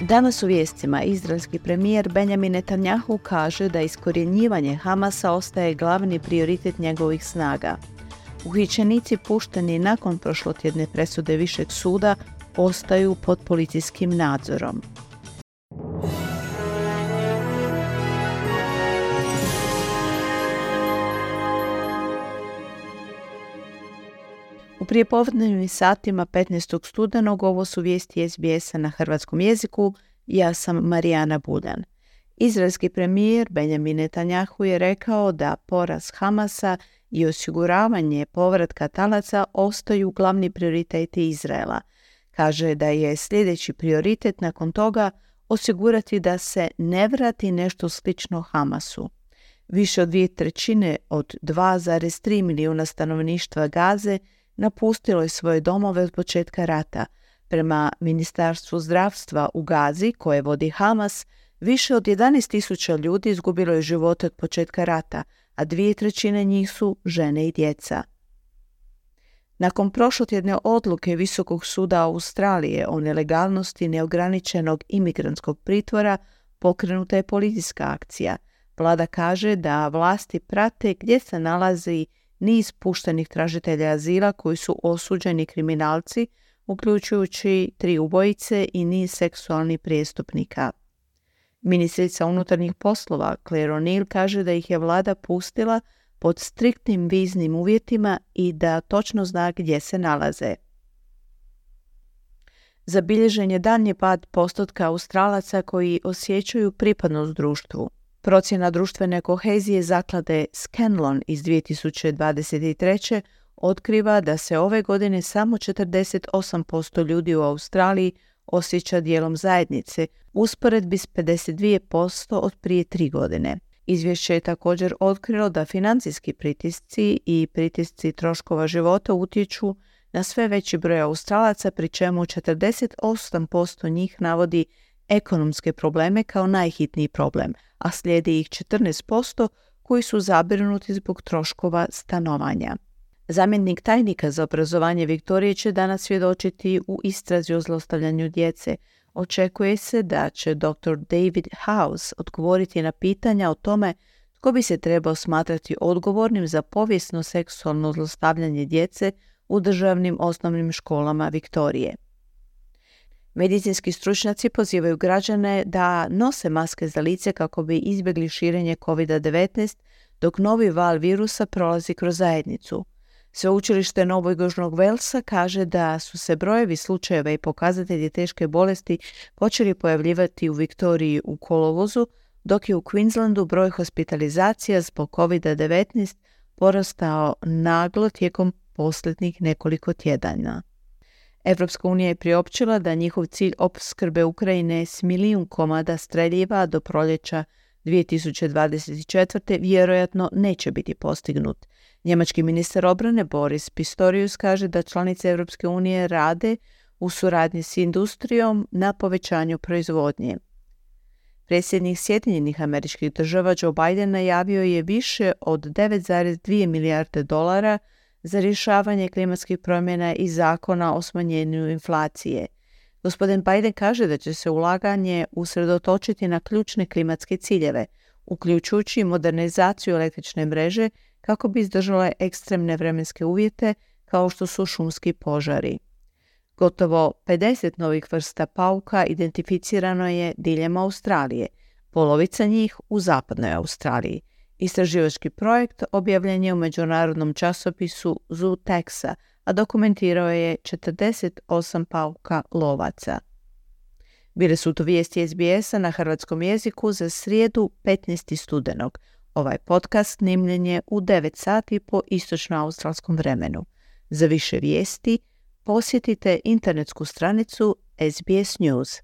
Danas u vijestima izraelski premijer Benjamin Netanyahu kaže da iskorjenjivanje Hamasa ostaje glavni prioritet njegovih snaga. Uhićenici pušteni nakon prošlotjedne presude višeg suda ostaju pod policijskim nadzorom. U prijepodnevnim satima 15. studenog ovo su vijesti SBS-a na hrvatskom jeziku. Ja sam Marijana Buljan. Izraelski premijer Benjamin Netanjahu je rekao da poraz Hamasa i osiguravanje povratka talaca ostaju glavni prioriteti Izraela. Kaže da je sljedeći prioritet nakon toga osigurati da se ne vrati nešto slično Hamasu. Više od 2/3 od 2,3 milijuna stanovništva Gaze napustilo je svoje domove od početka rata. Prema Ministarstvu zdravstva u Gazi, koje vodi Hamas, više od 11.000 ljudi izgubilo je živote od početka rata, a 2/3 njih su žene i djeca. Nakon prošlotjedne odluke Visokog suda Australije o nelegalnosti neograničenog imigrantskog pritvora pokrenuta je policijska akcija. Vlada kaže da vlasti prate gdje se nalazi niz puštenih tražitelja azila koji su osuđeni kriminalci, uključujući 3 ubojice i niz seksualnih prijestupnika. Ministrica unutarnjih poslova Claire O'Neill kaže da ih je vlada pustila pod striktnim viznim uvjetima i da točno zna gdje se nalaze. Zabilježen je daljnji pad postotka Australaca koji osjećaju pripadnost društvu. Procjena društvene kohezije zaklade Scanlon iz 2023. otkriva da se ove godine samo 48% ljudi u Australiji osjeća dijelom zajednice, usporedbi s 52% od prije 3 godine. Izvješće je također otkrilo da financijski pritisci i pritisci troškova života utječu na sve veći broj Australaca, pri čemu 48% njih navodi ekonomske probleme kao najhitniji problem, a slijedi ih 14% koji su zabrinuti zbog troškova stanovanja. Zamjenik tajnika za obrazovanje Viktorije će danas svjedočiti u istrazi o zlostavljanju djece. Očekuje se da će dr. David House odgovoriti na pitanja o tome tko bi se trebao smatrati odgovornim za povijesno seksualno zlostavljanje djece u državnim osnovnim školama Viktorije. Medicinski stručnjaci pozivaju građane da nose maske za lice kako bi izbjegli širenje COVID-19 dok novi val virusa prolazi kroz zajednicu. Sveučilište Novog Južnog Velsa kaže da su se brojevi slučajeva i pokazatelji teške bolesti počeli pojavljivati u Viktoriji u kolovozu, dok je u Queenslandu broj hospitalizacija zbog COVID-19 porastao naglo tijekom posljednjih nekoliko tjedana. Evropska unija je priopćila da njihov cilj opskrbe Ukrajine s 1 milijun komada streljiva do proljeća 2024. vjerojatno neće biti postignut. Njemački ministar obrane Boris Pistorius kaže da članice Europske unije rade u suradnji s industrijom na povećanju proizvodnje. Predsjednik Sjedinjenih Američkih Država Joe Biden najavio je više od 9,2 milijarde dolara za rješavanje klimatskih promjena i zakona o smanjenju inflacije. Gospodin Biden kaže da će se ulaganje usredotočiti na ključne klimatske ciljeve, uključujući modernizaciju električne mreže kako bi izdržale ekstremne vremenske uvjete kao što su šumski požari. Gotovo 50 novih vrsta pauka identificirano je diljem Australije, polovica njih u zapadnoj Australiji. Istraživački projekt objavljen je u međunarodnom časopisu Zoo Taxa, a dokumentirao je 48 pauka lovaca. Bile su to vijesti SBS-a na hrvatskom jeziku za srijedu 15. studenog. Ovaj podcast snimljen je u 9 sati po istočnoaustralskom vremenu. Za više vijesti posjetite internetsku stranicu SBS News.